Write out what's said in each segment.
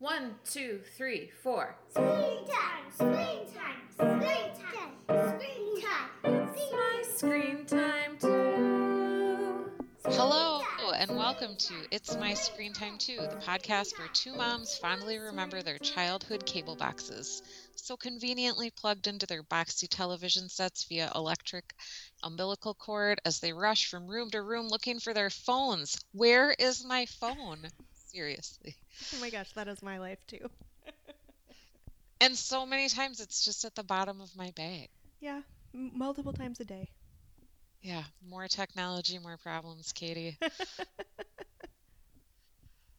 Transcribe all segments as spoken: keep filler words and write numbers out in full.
One, two, three, four. Screen time, screen time, screen time, screen time. It's my screen time too. Hello and welcome to It's My Screen Time Too, the podcast where two moms fondly remember their childhood cable boxes, so conveniently plugged into their boxy television sets via electric umbilical cord as they rush from room to room looking for their phones. Where is my phone? Seriously. Oh my gosh, that is my life too. And so many times it's just at the bottom of my bag. Yeah, m- multiple times a day. Yeah, more technology, more problems, Katie.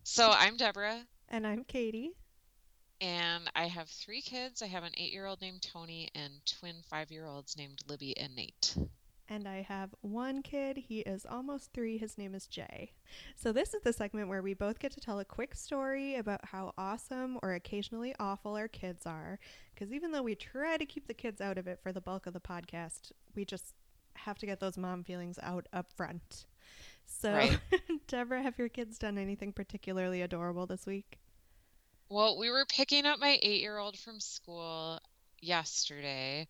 So I'm Deborah. And I'm Katie. And I have three kids. I have an eight-year-old named Tony and twin five-year-olds named Libby and Nate. And I have one kid. He is almost three. His name is Jay. So this is the segment where we both get to tell a quick story about how awesome or occasionally awful our kids are. Because even though we try to keep the kids out of it for the bulk of the podcast, we just have to get those mom feelings out up front. So, right. Deborah, have your kids done anything particularly adorable this week? Well, we were picking up my eight-year-old from school yesterday.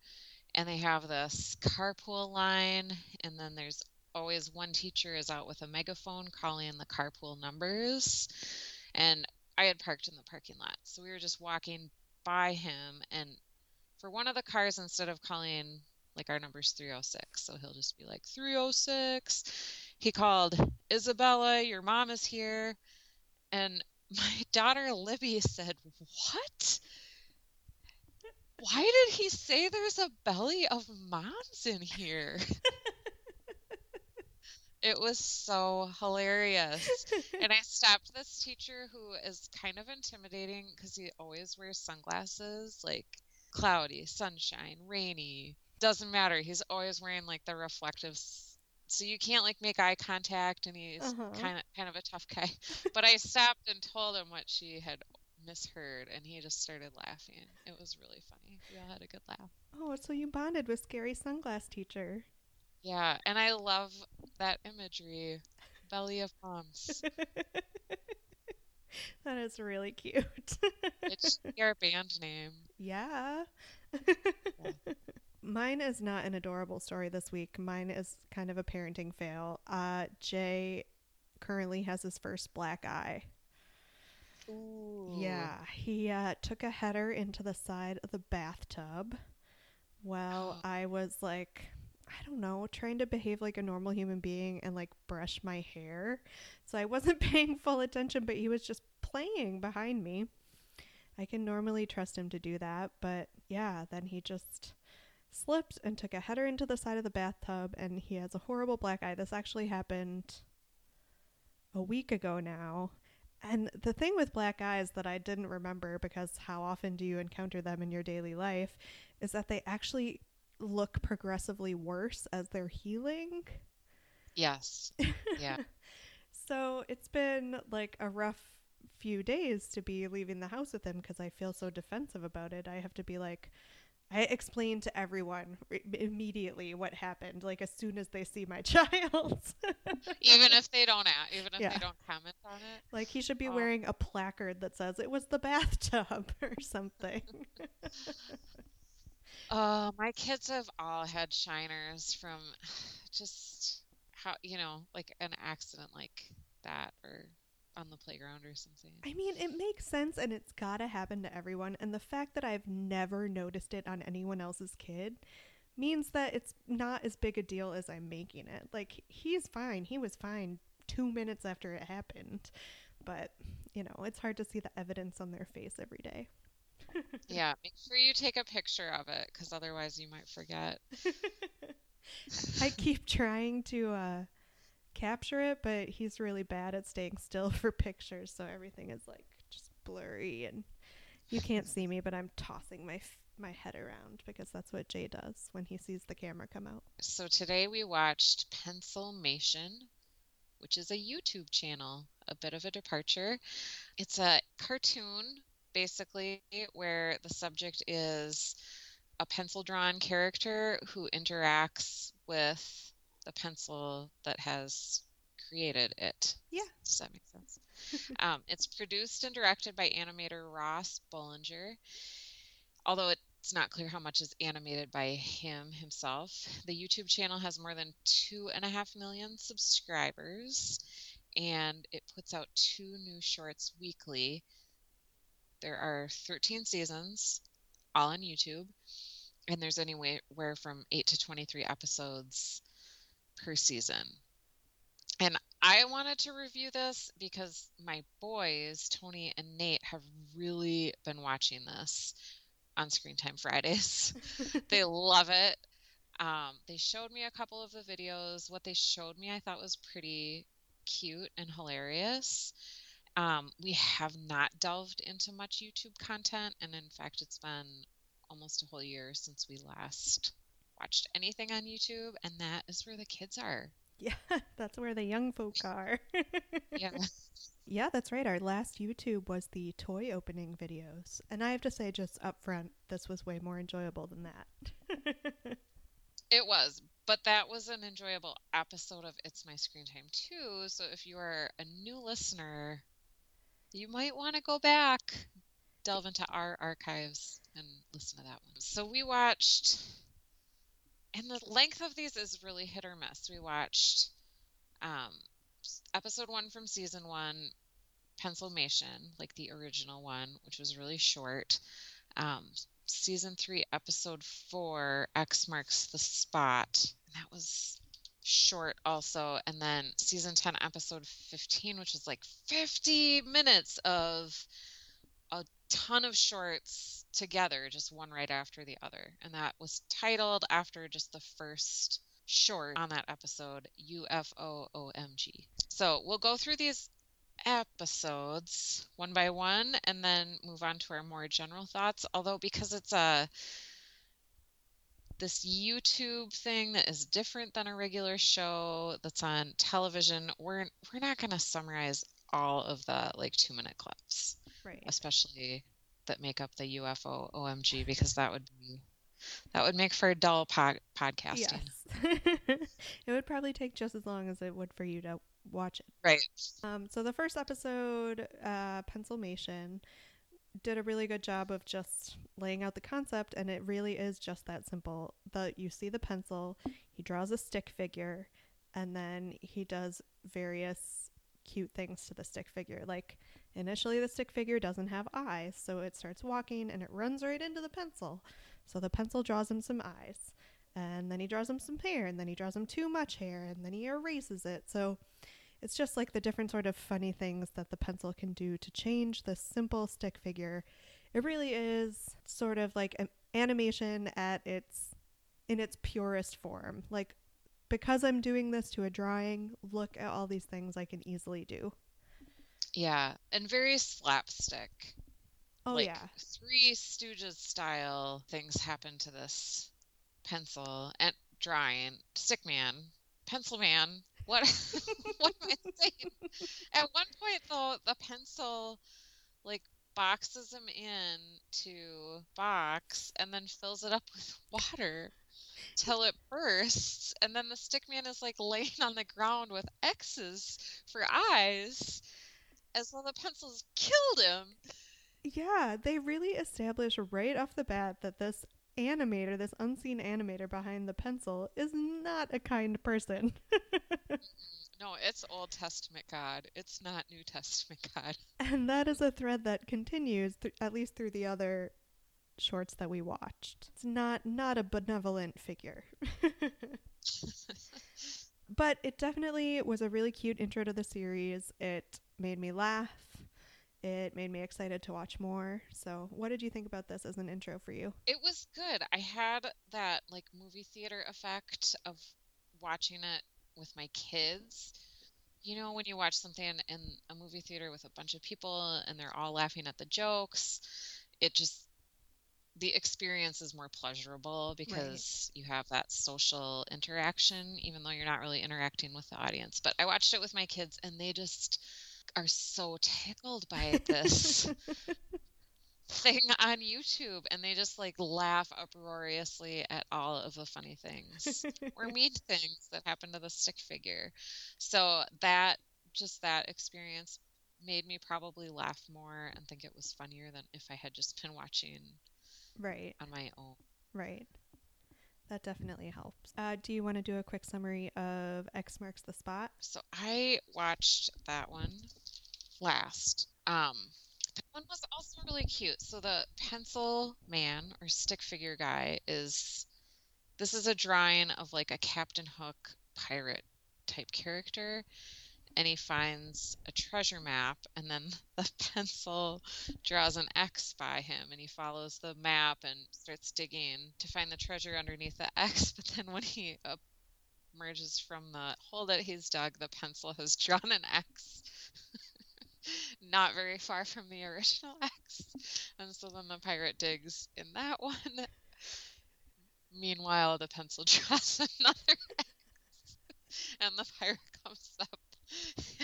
And they have this carpool line, and then there's always one teacher is out with a megaphone calling in the carpool numbers. And I had parked in the parking lot, so we were just walking by him. And for one of the cars, instead of calling, like, our number's three oh six, so he'll just be like, three oh six, he called, Isabella, your mom is here. And my daughter Libby said, what? Why did he say there's a belly of moms in here? It was so hilarious. And I stopped this teacher who is kind of intimidating because he always wears sunglasses, like cloudy, sunshine, rainy. Doesn't matter. He's always wearing like the reflective. So you can't like make eye contact, and he's uh-huh. kind of kind of a tough guy. But I stopped and told him what she had misheard, and he just started laughing. It was really funny. We all had a good laugh. Oh, so you bonded with scary sunglass teacher. Yeah, and I love that imagery. Belly of moms. That is really cute. It's your band name. Yeah. Yeah. Mine is not an adorable story this week. Mine is kind of a parenting fail. Uh, Jay currently has his first black eye. Ooh. Yeah, he uh, took a header into the side of the bathtub while oh. I was like, I don't know, trying to behave like a normal human being and like brush my hair. So I wasn't paying full attention, but he was just playing behind me. I can normally trust him to do that. But yeah, then he just slipped and took a header into the side of the bathtub, and he has a horrible black eye. This actually happened a week ago now. And the thing with black eyes that I didn't remember, because how often do you encounter them in your daily life, is that they actually look progressively worse as they're healing. Yes. Yeah. So it's been like a rough few days to be leaving the house with him because I feel so defensive about it. I have to be like, I explain to everyone immediately what happened, like as soon as they see my child. Even if they don't ask, even if yeah. they don't comment on it. Like he should be oh. wearing a placard that says it was the bathtub or something. uh, my kids have all had shiners from just how, you know, like an accident like that or on the playground or something. I mean, it makes sense, and it's gotta happen to everyone. And the fact that I've never noticed it on anyone else's kid means that it's not as big a deal as I'm making it. Like, he's fine. He was fine two minutes after it happened. But, you know, it's hard to see the evidence on their face every day. Yeah, make sure you take a picture of it, because otherwise you might forget. I keep trying to uh capture it, but he's really bad at staying still for pictures, so everything is like just blurry, and you can't see me, but I'm tossing my f- my head around because that's what Jay does when he sees the camera come out. So today we watched Pencilmation, which is a YouTube channel, a bit of a departure. It's a cartoon basically where the subject is a pencil drawn character who interacts with the pencil that has created it. Yeah. Does that make sense? um, it's produced and directed by animator Ross Bollinger. Although it's not clear how much is animated by him himself. The YouTube channel has more than two and a half million subscribers, and it puts out two new shorts weekly. There are thirteen seasons, all on YouTube, and there's anywhere from eight to twenty-three episodes per season. And I wanted to review this because my boys, Tony and Nate, have really been watching this on Screen Time Fridays. They love it. Um, they showed me a couple of the videos. What they showed me I thought was pretty cute and hilarious. Um, we have not delved into much YouTube content, and in fact, it's been almost a whole year since we last watched anything on YouTube, and that is where the kids are. Yeah, that's where the young folk are. Yeah. Yeah, that's right. Our last YouTube was the toy opening videos, and I have to say just up front, this was way more enjoyable than that. It was, but that was an enjoyable episode of It's My Screen Time too, so if you are a new listener, you might want to go back, delve into our archives, and listen to that one. So we watched, and the length of these is really hit or miss. We watched um, episode one from season one, Pencilmation, like the original one, which was really short. Um, season three, episode four, X Marks the Spot, and that was short also, and then season ten episode fifteen, which is like fifty minutes of a ton of shorts together, just one right after the other, and that was titled after just the first short on that episode, U F O O M G. So we'll go through these episodes one by one and then move on to our more general thoughts, although because it's a this YouTube thing that is different than a regular show that's on television, we're we're not going to summarize all of the like two minute clips, right? Especially that make up the U F O O M G, because that would be that would make for dull pod, podcasting. Yes. It would probably take just as long as it would for you to watch it, right? Um, so the first episode, uh, Pencilmation, did a really good job of just laying out the concept, and it really is just that simple. The you see the pencil, he draws a stick figure, and then he does various cute things to the stick figure. Like initially the stick figure doesn't have eyes, so it starts walking and it runs right into the pencil. So the pencil draws him some eyes, and then he draws him some hair, and then he draws him too much hair, and then he erases it. So it's just like the different sort of funny things that the pencil can do to change the simple stick figure. It really is sort of like an animation at its in its purest form. Like, because I'm doing this to a drawing, look at all these things I can easily do. Yeah, and very slapstick. Oh, like, yeah. Three Stooges style things happen to this pencil and drawing. Stick man, pencil man. What, what am I saying? At one point, though, the pencil, like, boxes him in to box and then fills it up with water till it bursts. And then the stick man is, like, laying on the ground with X's for eyes as well. The pencil's killed him. Yeah, they really establish right off the bat that this animator, this unseen animator behind the pencil, is not a kind person. No, it's Old Testament God. It's not New Testament God. And that is a thread that continues th- at least through the other shorts that we watched. It's not not a benevolent figure. But it definitely was a really cute intro to the series. It made me laugh. It made me excited to watch more. So what did you think about this as an intro for you? It was good. I had that like movie theater effect of watching it with my kids. You know, when you watch something in a movie theater with a bunch of people and they're all laughing at the jokes, it just, the experience is more pleasurable because right. You have that social interaction, even though you're not really interacting with the audience. But I watched it with my kids and they just are so tickled by this thing on YouTube, and they just like laugh uproariously at all of the funny things or mean things that happened to the stick figure. So that just that experience made me probably laugh more and think it was funnier than if I had just been watching right on my own. Right. That definitely helps. Uh, do you want to do a quick summary of X Marks the Spot? So I watched that one last. Um, that one was also really cute. So the pencil man or stick figure guy is, this is a drawing of like a Captain Hook pirate type character. And he finds a treasure map, and then the pencil draws an X by him, and he follows the map and starts digging to find the treasure underneath the X. But then when he emerges from the hole that he's dug, the pencil has drawn an X not very far from the original X. And so then the pirate digs in that one. Meanwhile, the pencil draws another X, and the pirate comes up.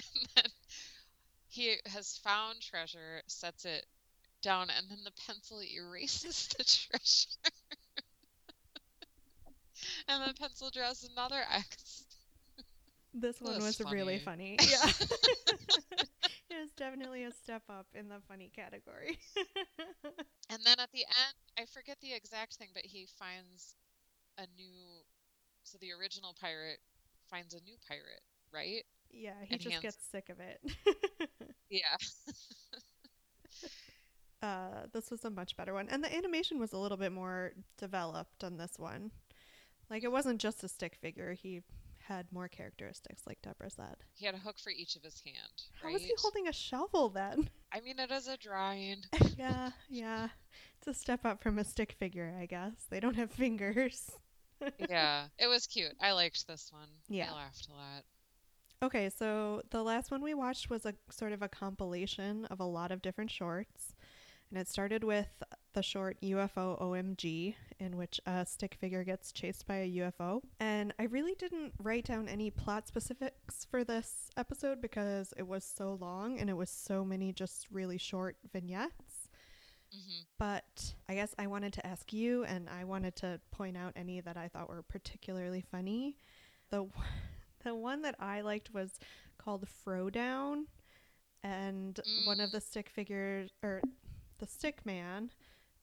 And then he has found treasure, sets it down, and then the pencil erases the treasure. And the pencil draws another X. This one was, was funny. Really funny. Yeah. It was definitely a step up in the funny category. And then at the end, I forget the exact thing, but he finds a new... So the original pirate finds a new pirate, right? Yeah, he and just hands- gets sick of it. Yeah. uh, this was a much better one. And the animation was a little bit more developed on this one. Like, it wasn't just a stick figure. He had more characteristics, like Deborah said. He had a hook for each of his hand, right? How was he holding a shovel then? I mean, it is a drawing. yeah, yeah. It's a step up from a stick figure, I guess. They don't have fingers. Yeah, it was cute. I liked this one. Yeah. I laughed a lot. Okay, so the last one we watched was a sort of a compilation of a lot of different shorts, and it started with the short U F O O M G, in which a stick figure gets chased by a U F O. And I really didn't write down any plot specifics for this episode because it was so long and it was so many just really short vignettes. Mm-hmm. But I guess I wanted to ask you, and I wanted to point out any that I thought were particularly funny. The The one that I liked was called Frodown, and mm. one of the stick figures, or the stick man,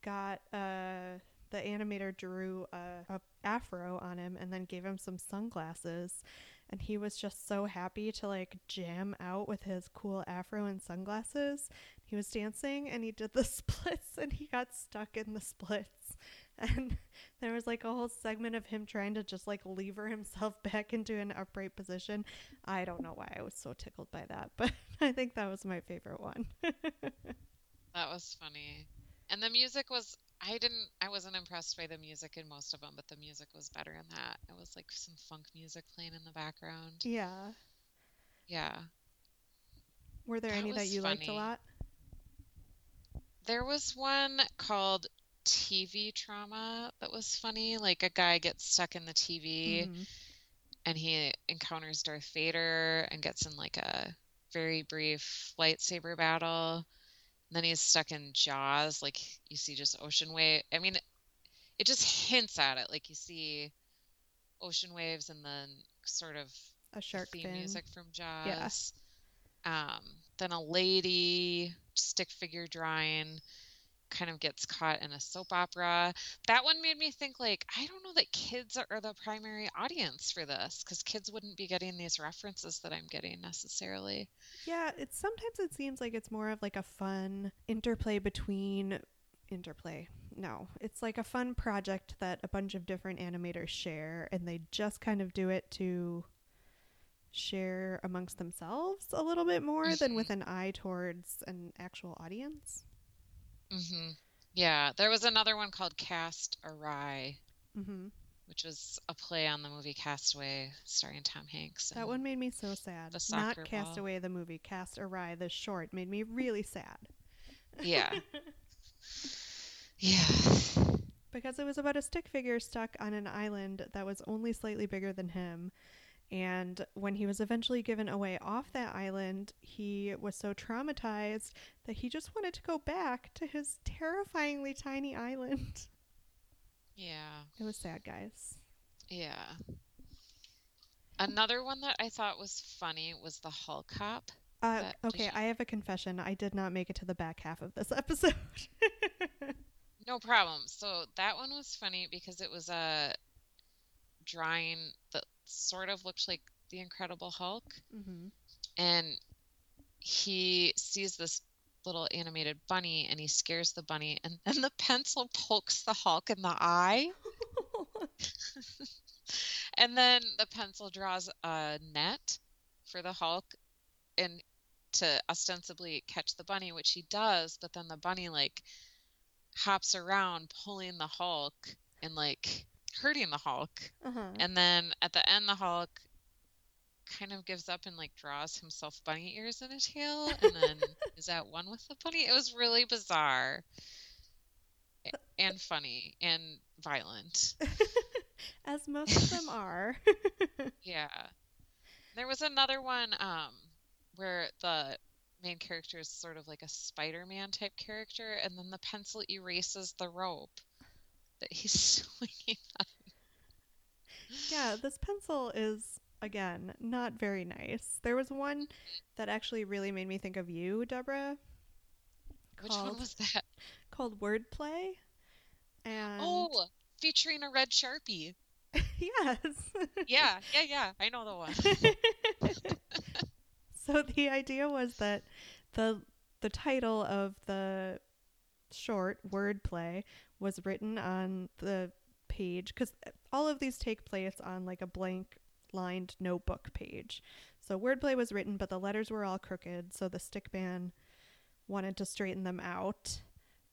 got, uh, the animator drew a, a afro on him and then gave him some sunglasses, and he was just so happy to, like, jam out with his cool afro and sunglasses. He was dancing, and he did the splits, and he got stuck in the splits. And there was like a whole segment of him trying to just like lever himself back into an upright position. I don't know why I was so tickled by that, but I think that was my favorite one. That was funny. And the music was, I didn't, I wasn't impressed by the music in most of them, but the music was better in that. It was like some funk music playing in the background. Yeah. Yeah. Were there that any that you funny. liked a lot? There was one called T V Trauma that was funny. Like, a guy gets stuck in the T V, mm-hmm. and he encounters Darth Vader and gets in like a very brief lightsaber battle, and then he's stuck in Jaws. Like, you see just ocean wave. I mean, it just hints at it. Like, you see ocean waves and then sort of a shark theme fin. Music from Jaws. Yeah. Um, then a lady stick figure drawing kind of gets caught in a soap opera. That one made me think, like, I don't know that kids are the primary audience for this, because kids wouldn't be getting these references that I'm getting necessarily. Yeah, it's sometimes it seems like it's more of like a fun interplay between interplay. No, it's like a fun project that a bunch of different animators share, and they just kind of do it to share amongst themselves a little bit more mm-hmm. than with an eye towards an actual audience. Mm-hmm. Yeah, there was another one called Cast Awry, mm-hmm. which was a play on the movie Castaway starring Tom Hanks. That one made me so sad. Not Castaway the movie, Cast Awry the short made me really sad. Yeah. Yeah. Because it was about a stick figure stuck on an island that was only slightly bigger than him, And when he was eventually given away off that island, he was so traumatized that he just wanted to go back to his terrifyingly tiny island. Yeah. It was sad, guys. Yeah. Another one that I thought was funny was the Hull Cop. Uh, that, okay, you... I have a confession. I did not make it to the back half of this episode. No problem. So that one was funny because it was a drawing that sort of looked like the Incredible Hulk. Mm-hmm. And he sees this little animated bunny and he scares the bunny. And then the pencil pokes the Hulk in the eye. And then the pencil draws a net for the Hulk and to ostensibly catch the bunny, which he does. But then the bunny, like, hops around pulling the Hulk and, like, hurting the Hulk. Uh-huh. And then at the end, the Hulk kind of gives up and, like, draws himself bunny ears and a tail. And then is at one with the bunny. It was really bizarre and funny and violent. As most of them are. Yeah. There was another one um, where the main character is sort of like a Spider-Man type character, and then the pencil erases the rope that he's swinging on. Yeah, this pencil is, again, not very nice. There was one that actually really made me think of you, Deborah. Which called, one was that? Called Wordplay. And... Oh! Featuring a red Sharpie. Yes. yeah, yeah, yeah. I know the one. So the idea was that the the title of the short, Wordplay, was written on the page, because all of these take place on like a blank lined notebook page. So Wordplay was written, but the letters were all crooked, so the stick man wanted to straighten them out.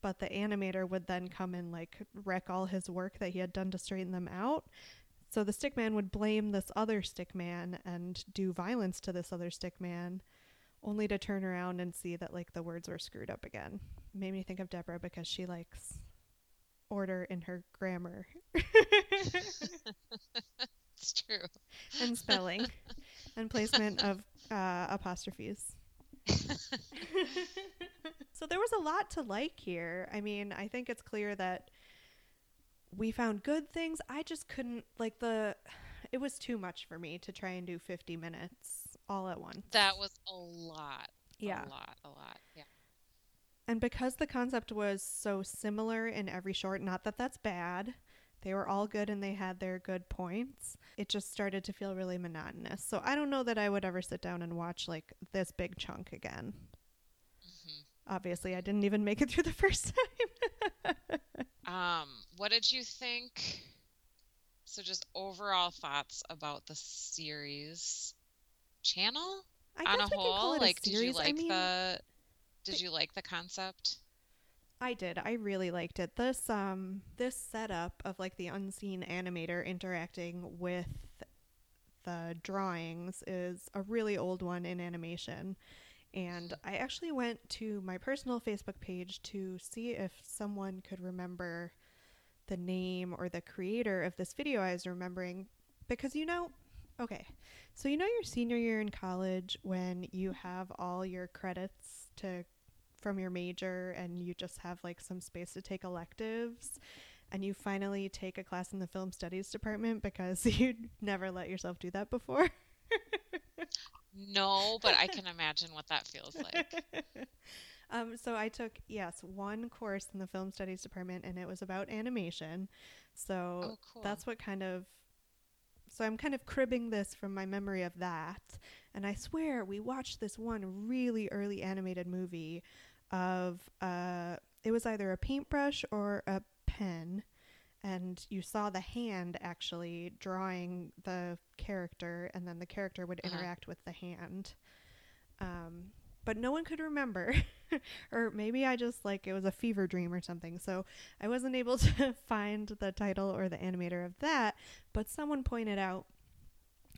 But the animator would then come and, like, wreck all his work that he had done to straighten them out. So the stick man would blame this other stick man and do violence to this other stick man, only to turn around and see that, like, the words were screwed up again. It made me think of Deborah because she likes order in her grammar. It's true. And spelling. And placement of uh, apostrophes. So there was a lot to like here. I mean, I think it's clear that we found good things. I just couldn't, like, the, it was too much for me to try and do fifty minutes all at once. That was a lot. Yeah. A lot, a lot. Yeah. And because the concept was so similar in every short, not that that's bad, they were all good and they had their good points. It just started to feel really monotonous. So I don't know that I would ever sit down and watch, like, this big chunk again. Obviously, I didn't even make it through the first time. um, what did you think? So just overall thoughts about the series channel I on a whole? Like, did you like I mean, the did you like the concept? I did. I really liked it. This um this setup of, like, the unseen animator interacting with the drawings is a really old one in animation. And I actually went to my personal Facebook page to see if someone could remember the name or the creator of this video I was remembering. Because, you know, okay, so you know your senior year in college when you have all your credits to from your major and you just have, like, some space to take electives and you finally take a class in the film studies department because you'd never let yourself do that before? No, but I can imagine what that feels like. um, so I took, yes, one course in the film studies department, and it was about animation. So oh, cool. That's what kind of, so I'm kind of cribbing this from my memory of that. And I swear we watched this one really early animated movie of, uh, it was either a paintbrush or a pen. And you saw the hand actually drawing the character, and then the character would interact uh-huh. with the hand. Um, but no one could remember. Or maybe I just, like, it was a fever dream or something. So I wasn't able to find the title or the animator of that. But someone pointed out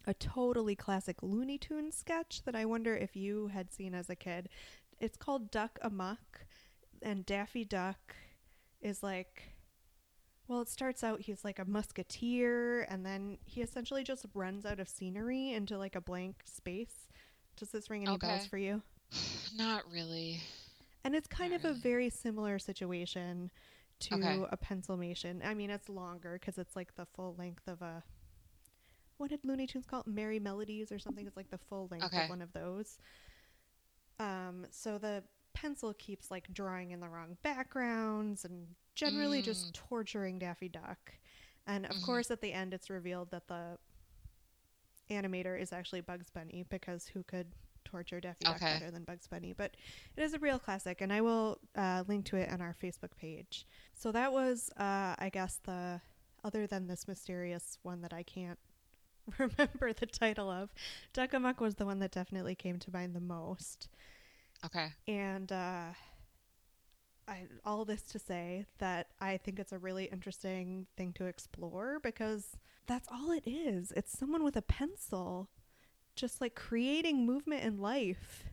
a totally classic Looney Tunes sketch that I wonder if you had seen as a kid. It's called Duck Amuck. And Daffy Duck is, like... Well, it starts out he's like a musketeer, and then he essentially just runs out of scenery into like a blank space. Does this ring any okay. bells for you? Not really. And it's kind Not of really. a very similar situation to okay. a Pencilmation. I mean, it's longer because it's like the full length of a... What did Looney Tunes call it? Merry Melodies or something? It's like the full length okay. of one of those. Um, so the pencil keeps like drawing in the wrong backgrounds and generally mm. just torturing Daffy Duck. And of mm-hmm. course, at the end, it's revealed that the animator is actually Bugs Bunny, because who could torture Daffy okay. Duck better than Bugs Bunny? But it is a real classic, and I will uh, link to it on our Facebook page. So that was, uh, I guess, the other than this mysterious one that I can't remember the title of, Duck Amuck was the one that definitely came to mind the most. Okay. And uh, I, all this to say that I think it's a really interesting thing to explore, because that's all it is. It's someone with a pencil just like creating movement in life.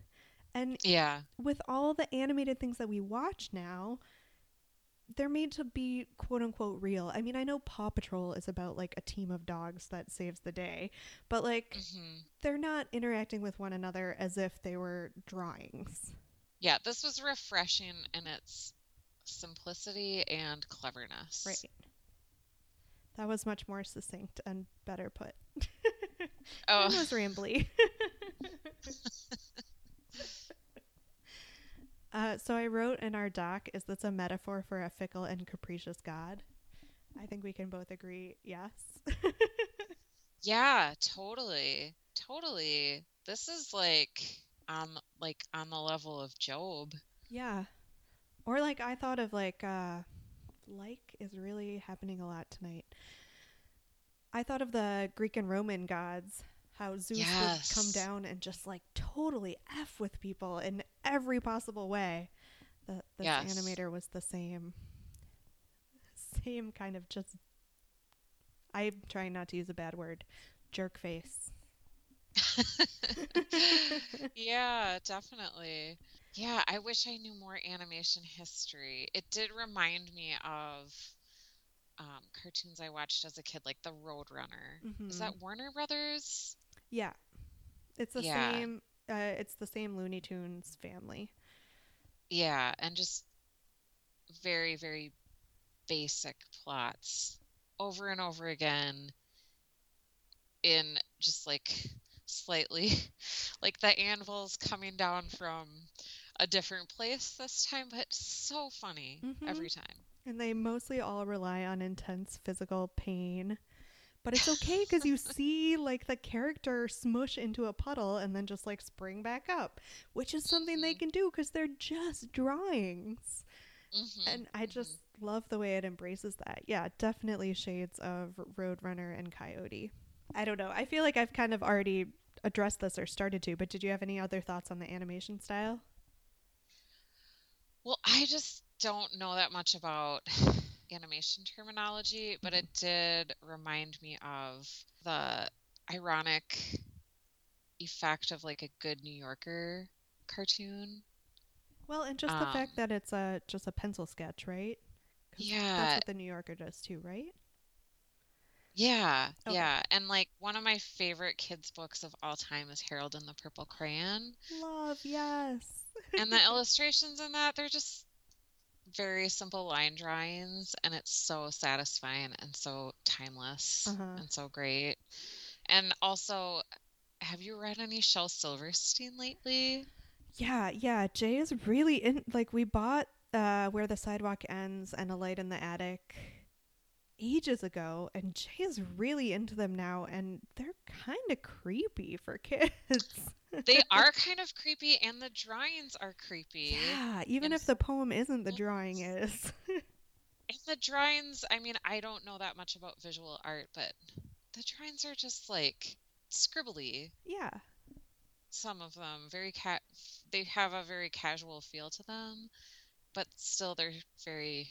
And yeah, with all the animated things that we watch now, they're made to be quote unquote real. I mean, I know Paw Patrol is about like a team of dogs that saves the day, but like mm-hmm. they're not interacting with one another as if they were drawings. Yeah, this was refreshing in its simplicity and cleverness. Right. That was much more succinct and better put. Oh. It was rambly. Uh, so I wrote in our doc, is this a metaphor for a fickle and capricious God? I think we can both agree, yes. Yeah, totally. Totally. This is like on, like on the level of Job. Yeah. Or like I thought of like, uh, like is really happening a lot tonight. I thought of the Greek and Roman gods, how Zeus yes. would come down and just like totally F with people in every possible way. The, the yes. animator was the same, same kind of just, I'm trying not to use a bad word, jerk face. Yeah, definitely. Yeah, I wish I knew more animation history. It did remind me of... Um, cartoons I watched as a kid, like the Roadrunner. Mm-hmm. Is that Warner Brothers? Yeah, it's the yeah. same. Uh, it's the same Looney Tunes family. Yeah, and just very, very basic plots over and over again. In just like slightly, like the anvil's coming down from a different place this time, but so funny mm-hmm. every time. And they mostly all rely on intense physical pain. But it's okay because you see like the character smush into a puddle and then just like spring back up, which is something mm-hmm. they can do because they're just drawings. Mm-hmm. And I just mm-hmm. love the way it embraces that. Yeah, definitely shades of Roadrunner and Coyote. I don't know. I feel like I've kind of already addressed this or started to, but did you have any other thoughts on the animation style? Well, I just... don't know that much about animation terminology, but it did remind me of the ironic effect of like a Good New Yorker cartoon. Well, and just um, the fact that it's a just a pencil sketch, right? Yeah, that's what the New Yorker does too, right? Yeah, okay. yeah. And like one of my favorite kids' books of all time is Harold and the Purple Crayon. Love, yes. And the illustrations in that, they're just very simple line drawings, and it's so satisfying and so timeless uh-huh. and so great. And also, have you read any Shel Silverstein lately? Yeah, yeah. Jay is really in, like, we bought uh, Where the Sidewalk Ends and A Light in the Attic ages ago, and Jay is really into them now, and they're kind of creepy for kids. They are kind of creepy, and the drawings are creepy. Yeah, even and if the poem isn't, the drawing is. And the drawings, I mean, I don't know that much about visual art, but the drawings are just like scribbly. Yeah. Some of them very ca- they have a very casual feel to them, but still they're very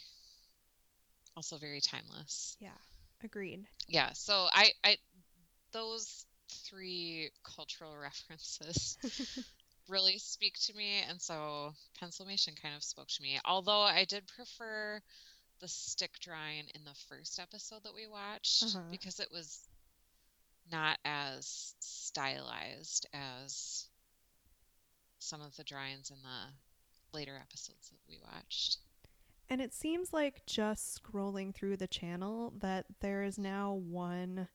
also very timeless. Yeah, agreed. Yeah, so I, I those three cultural references really speak to me, and so Pencilmation kind of spoke to me, although I did prefer the stick drawing in the first episode that we watched, uh-huh. because it was not as stylized as some of the drawings in the later episodes that we watched. And it seems like just scrolling through the channel that there is now one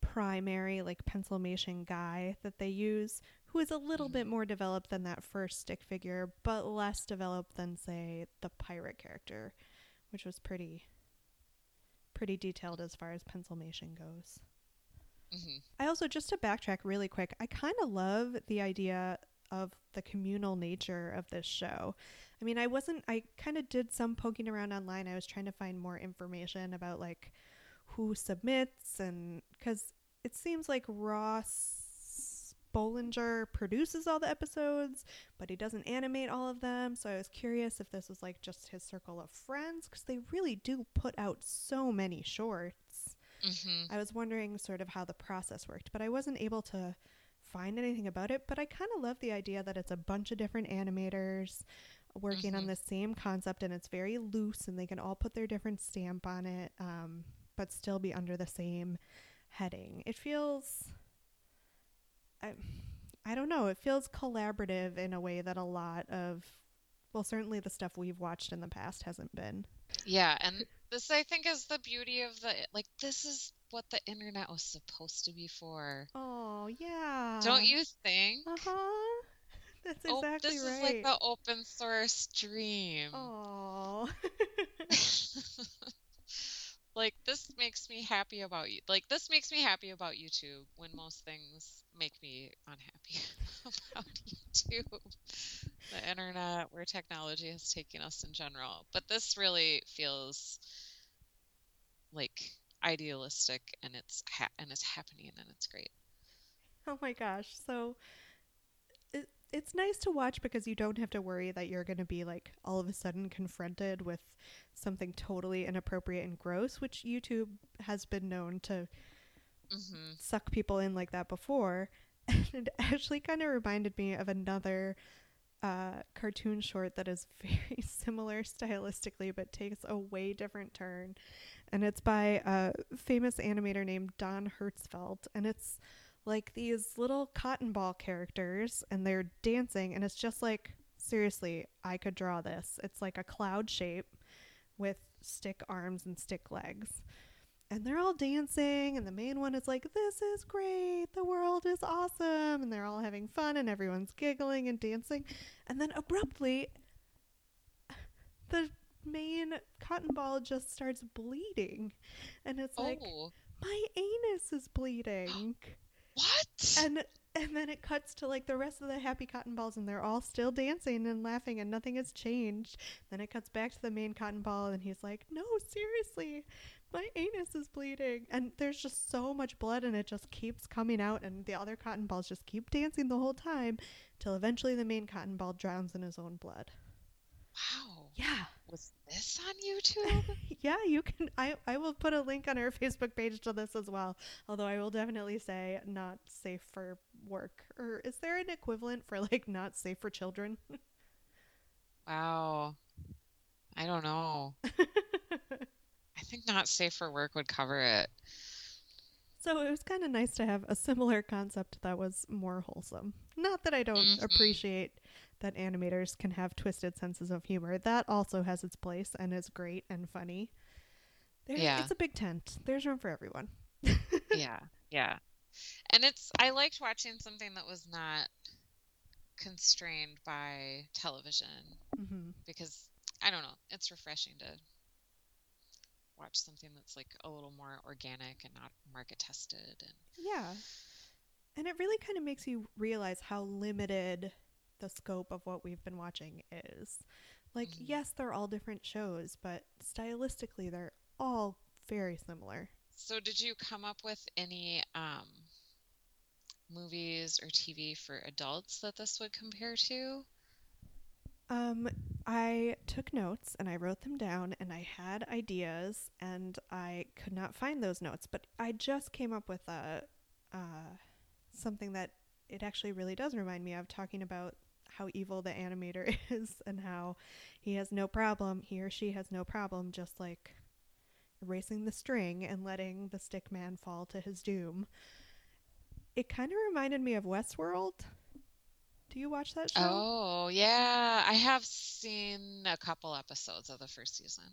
primary like Pencilmation guy that they use who is a little mm-hmm. bit more developed than that first stick figure, but less developed than, say, the pirate character, which was pretty pretty detailed as far as Pencilmation goes. Mm-hmm. I also, just to backtrack really quick, I kind of love the idea of the communal nature of this show. I mean, I wasn't, I kind of did some poking around online. I was trying to find more information about like who submits, and because it seems like Ross Bollinger produces all the episodes, but he doesn't animate all of them. So I was curious if this was like just his circle of friends, because they really do put out so many shorts. Mm-hmm. I was wondering sort of how the process worked, but I wasn't able to find anything about it. But I kind of love the idea that it's a bunch of different animators working mm-hmm. on the same concept, and it's very loose and they can all put their different stamp on it, um, but still be under the same heading. It feels, I, I don't know, it feels collaborative in a way that a lot of, well, certainly the stuff we've watched in the past hasn't been. Yeah, and this, I think, is the beauty of the, like, this is what the internet was supposed to be for. Oh, yeah. Don't you think? Uh-huh. That's exactly oh, this right. This is like the open source dream. Oh. Like, this makes me happy about you. Like, this makes me happy about YouTube when most things make me unhappy about YouTube. The internet, where technology has taken us in general. But this really feels like idealistic, and it's ha- and it's happening, and it's great. Oh my gosh! So it, it's nice to watch because you don't have to worry that you're going to be like all of a sudden confronted with something totally inappropriate and gross, which YouTube has been known to mm-hmm. suck people in like that before. And it actually kind of reminded me of another uh, cartoon short that is very similar stylistically, but takes a way different turn. And it's by a famous animator named Don Hertzfeldt. And it's like these little cotton ball characters, and they're dancing. And it's just like, seriously, I could draw this. It's like a cloud shape with stick arms and stick legs. And they're all dancing, and the main one is like, this is great, the world is awesome, and they're all having fun, and everyone's giggling and dancing. And then abruptly, the main cotton ball just starts bleeding. And it's oh. like, my anus is bleeding. What? And and then it cuts to like the rest of the happy cotton balls, and they're all still dancing and laughing, and nothing has changed. Then it cuts back to the main cotton ball, and he's like, no, seriously, my anus is bleeding. And there's just so much blood, and it just keeps coming out, and the other cotton balls just keep dancing the whole time till eventually the main cotton ball drowns in his own blood. Wow. Yeah. Was this on YouTube? Yeah, you can. I, I will put a link on our Facebook page to this as well. Although I will definitely say not safe for work. Or is there an equivalent for like not safe for children? Wow. I don't know. I think not safe for work would cover it. So it was kind of nice to have a similar concept that was more wholesome. Not that I don't mm-hmm. appreciate that animators can have twisted senses of humor. That also has its place and is great and funny. There's, yeah. It's a big tent. There's room for everyone. Yeah. Yeah. And it's, I liked watching something that was not constrained by television mm-hmm. because, I don't know, it's refreshing to watch something that's like a little more organic and not market tested. And yeah. And it really kind of makes you realize how limited the scope of what we've been watching is. Like, mm-hmm. yes, they're all different shows, but stylistically they're all very similar. So did you come up with any um, movies or T V for adults that this would compare to? Um, I took notes and I wrote them down, and I had ideas, and I could not find those notes, but I just came up with a, uh, something that it actually really does remind me of, talking about how evil the animator is and how he has no problem, he or she has no problem just like erasing the string and letting the stick man fall to his doom. It kind of reminded me of Westworld. Do you watch that show? Oh, yeah. I have seen a couple episodes of the first season.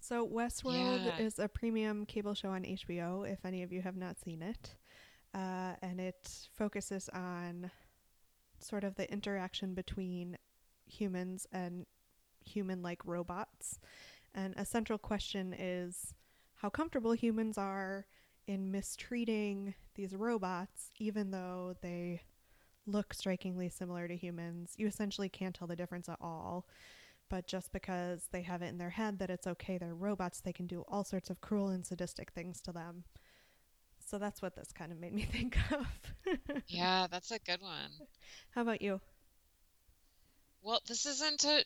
So Westworld yeah. is a premium cable show on H B O, if any of you have not seen it. Uh, and it focuses on sort of the interaction between humans and human-like robots. And a central question is how comfortable humans are in mistreating these robots, even though they look strikingly similar to humans. You essentially can't tell the difference at all. But just because they have it in their head that it's okay, they're robots, they can do all sorts of cruel and sadistic things to them. So that's what this kind of made me think of. Yeah, that's a good one. How about you? Well, this isn't a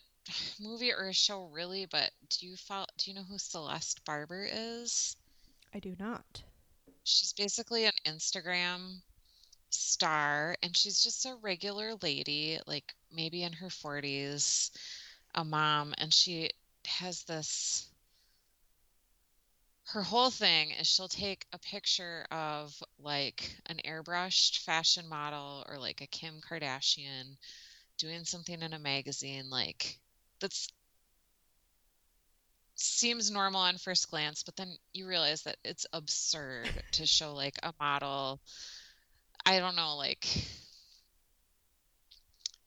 movie or a show really, but do you follow, do you know who Celeste Barber is? I do not. She's basically an Instagram star, and she's just a regular lady, like maybe in her forties, a mom, and she has this, her whole thing is she'll take a picture of like an airbrushed fashion model or like a Kim Kardashian doing something in a magazine, like that's seems normal on first glance, but then you realize that it's absurd to show like a model, I don't know, like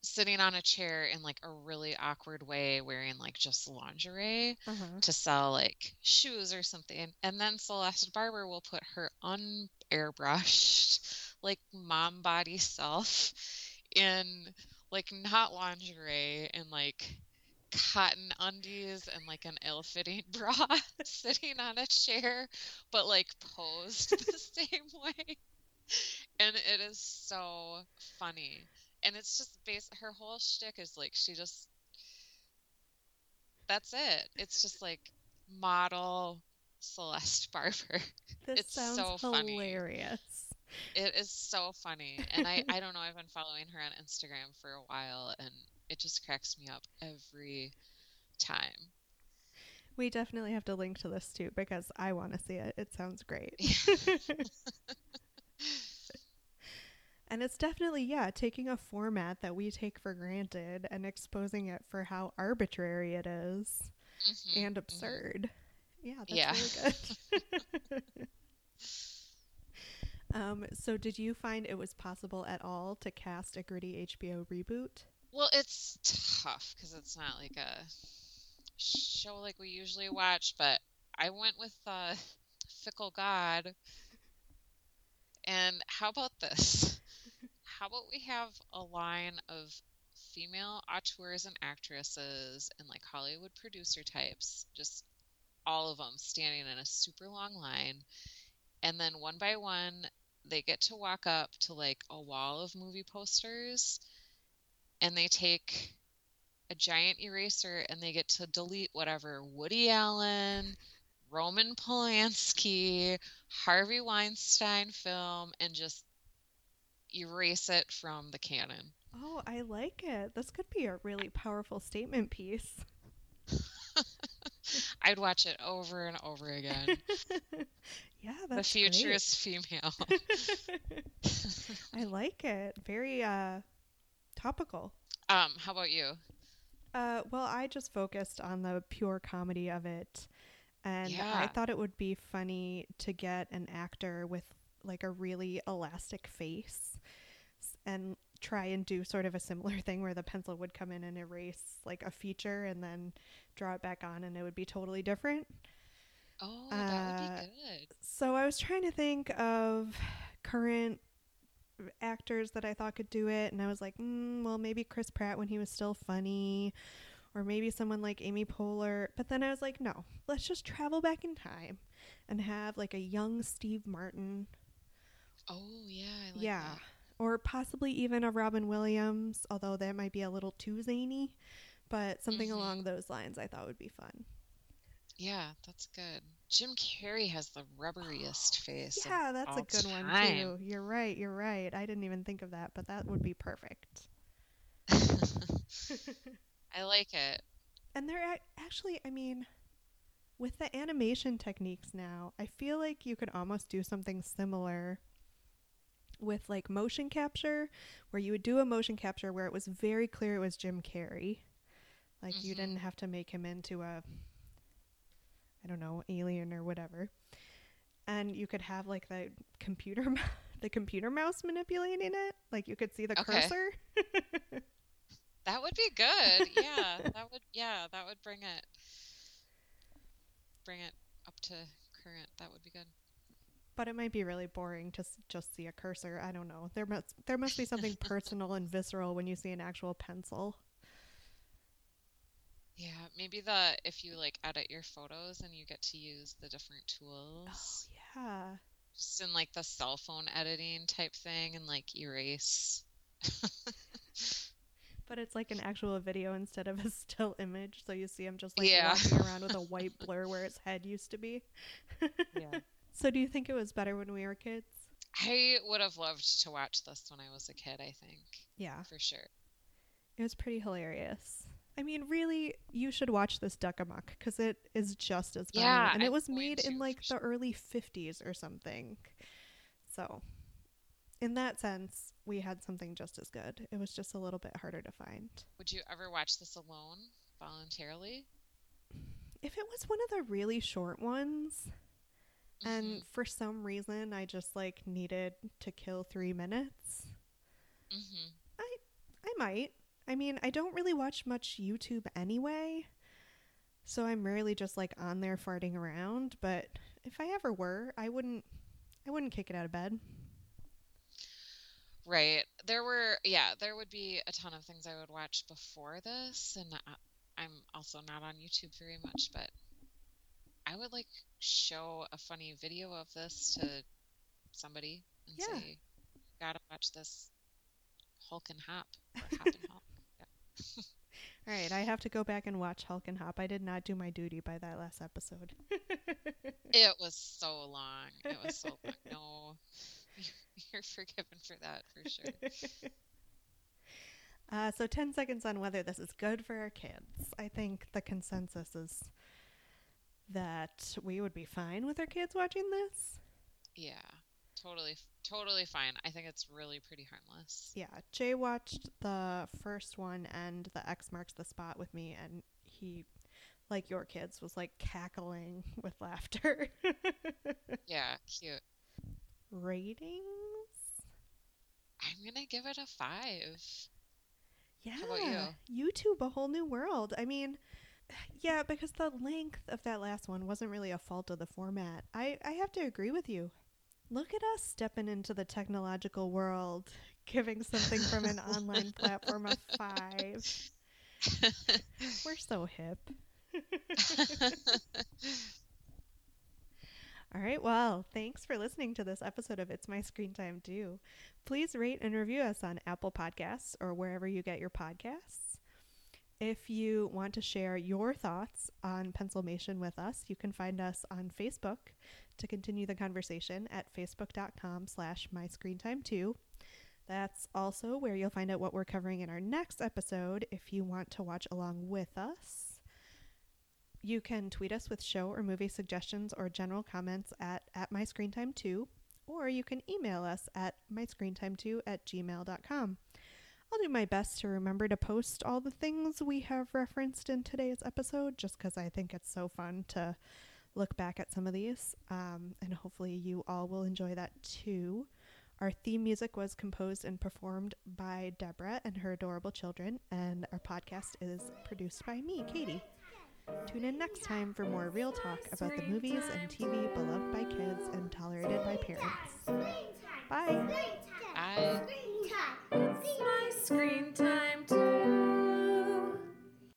sitting on a chair in like a really awkward way wearing like just lingerie uh-huh. to sell like shoes or something. And then Celeste Barber will put her un-airbrushed like mom body self in like not lingerie and like cotton undies and like an ill-fitting bra sitting on a chair, but like posed the same way. And it is so funny. And it's just based, her whole shtick is like, she just, that's it. It's just like model Celeste Barber. This it's sounds so hilarious. Funny. It is so funny. And I, I don't know, I've been following her on Instagram for a while and it just cracks me up every time. We definitely have to link to this too, because I want to see it. It sounds great. And it's definitely, yeah, taking a format that we take for granted and exposing it for how arbitrary it is mm-hmm, and absurd. Mm-hmm. Yeah, that's yeah. really good. um, so did you find it was possible at all to cast a gritty H B O reboot? Well, it's tough because it's not like a show like we usually watch, but I went with uh, Fickle God. And how about this? How about we have a line of female auteurs and actresses and like Hollywood producer types, just all of them standing in a super long line. And then one by one, they get to walk up to like a wall of movie posters and they take a giant eraser and they get to delete whatever Woody Allen, Roman Polanski, Harvey Weinstein film, and just erase it from the canon. Oh, I like it. This could be a really powerful statement piece. I'd watch it over and over again. Yeah, that's the future great. Is female. I like it. Very uh, topical. Um, how about you? Uh, well, I just focused on the pure comedy of it. And yeah. I thought it would be funny to get an actor with like a really elastic face and try and do sort of a similar thing where the pencil would come in and erase like a feature and then draw it back on and it would be totally different. Oh, uh, that would be good. So I was trying to think of current actors that I thought could do it. And I was like, mm, well, maybe Chris Pratt when he was still funny. Or maybe someone like Amy Poehler. But then I was like, no, let's just travel back in time and have like a young Steve Martin. Oh, yeah. I like yeah. That. Or possibly even a Robin Williams, although that might be a little too zany. But something mm-hmm. along those lines I thought would be fun. Yeah, that's good. Jim Carrey has the rubberiest oh, face. Yeah, that's a good time. One, too. You're right. You're right. I didn't even think of that, but that would be perfect. I like it. And they're actually, I mean, with the animation techniques now, I feel like you could almost do something similar with like motion capture, where you would do a motion capture where it was very clear it was Jim Carrey. Like mm-hmm. you didn't have to make him into a, I don't know, alien or whatever. And you could have like the computer, the computer mouse manipulating it. Like you could see the okay. cursor. That would be good. Yeah, that would. Yeah, that would bring it, bring it up to current. That would be good. But it might be really boring to s- just see a cursor. I don't know. There must there must be something personal and visceral when you see an actual pencil. Yeah, maybe the if you like edit your photos and you get to use the different tools. Oh yeah. Just in like the cell phone editing type thing and like erase. But it's like an actual video instead of a still image, so you see him just like yeah. walking around with a white blur where his head used to be. Yeah. So do you think it was better when we were kids? I would have loved to watch this when I was a kid, I think. Yeah. For sure. It was pretty hilarious. I mean, really, you should watch this Duck Amuck because it is just as funny. Yeah, and it was made in like the early fifties or something. So in that sense, we had something just as good. It was just a little bit harder to find. Would you ever watch this alone voluntarily? If it was one of the really short ones... And mm-hmm. for some reason, I just, like, needed to kill three minutes. Mm-hmm. I I might. I mean, I don't really watch much YouTube anyway, so I'm rarely just, like, on there farting around. But if I ever were, I wouldn't, I wouldn't kick it out of bed. Right. There were, yeah, there would be a ton of things I would watch before this, and I, I'm also not on YouTube very much, but... I would like show a funny video of this to somebody and yeah. say, "Gotta watch this Hulk and Hop." Or Hop and Hulk. Yeah. All right, I have to go back and watch Hulk and Hop. I did not do my duty by that last episode. It was so long. It was so long. No, you're forgiven for that for sure. Uh, so ten seconds on whether this is good for our kids. I think the consensus is. That we would be fine with our kids watching this? Yeah, totally, totally fine. I think it's really pretty harmless. Yeah, Jay watched the first one and the X marks the spot with me, and he, like your kids, was like cackling with laughter. Yeah, cute. Ratings? I'm going to give it a five. Yeah. How about you? YouTube, a whole new world. I mean... Yeah, because the length of that last one wasn't really a fault of the format. I, I have to agree with you. Look at us stepping into the technological world, giving something from an online platform a five. We're so hip. All right, well, thanks for listening to this episode of It's My Screen Time Due. Please rate and review us on Apple Podcasts or wherever you get your podcasts. If you want to share your thoughts on Pencilmation with us, you can find us on Facebook to continue the conversation at facebook.com slash myscreentime2. That's also where you'll find out what we're covering in our next episode if you want to watch along with us. You can tweet us with show or movie suggestions or general comments at, at myscreentime2, or you can email us at myscreentime2 at gmail.com. I'll do my best to remember to post all the things we have referenced in today's episode just because I think it's so fun to look back at some of these. Um, and hopefully you all will enjoy that too. Our theme music was composed and performed by Deborah and her adorable children. And our podcast is produced by me, Katie. Tune in next time for more real talk about the movies and T V beloved by kids and tolerated by parents. Bye. Bye. It's my screen time too.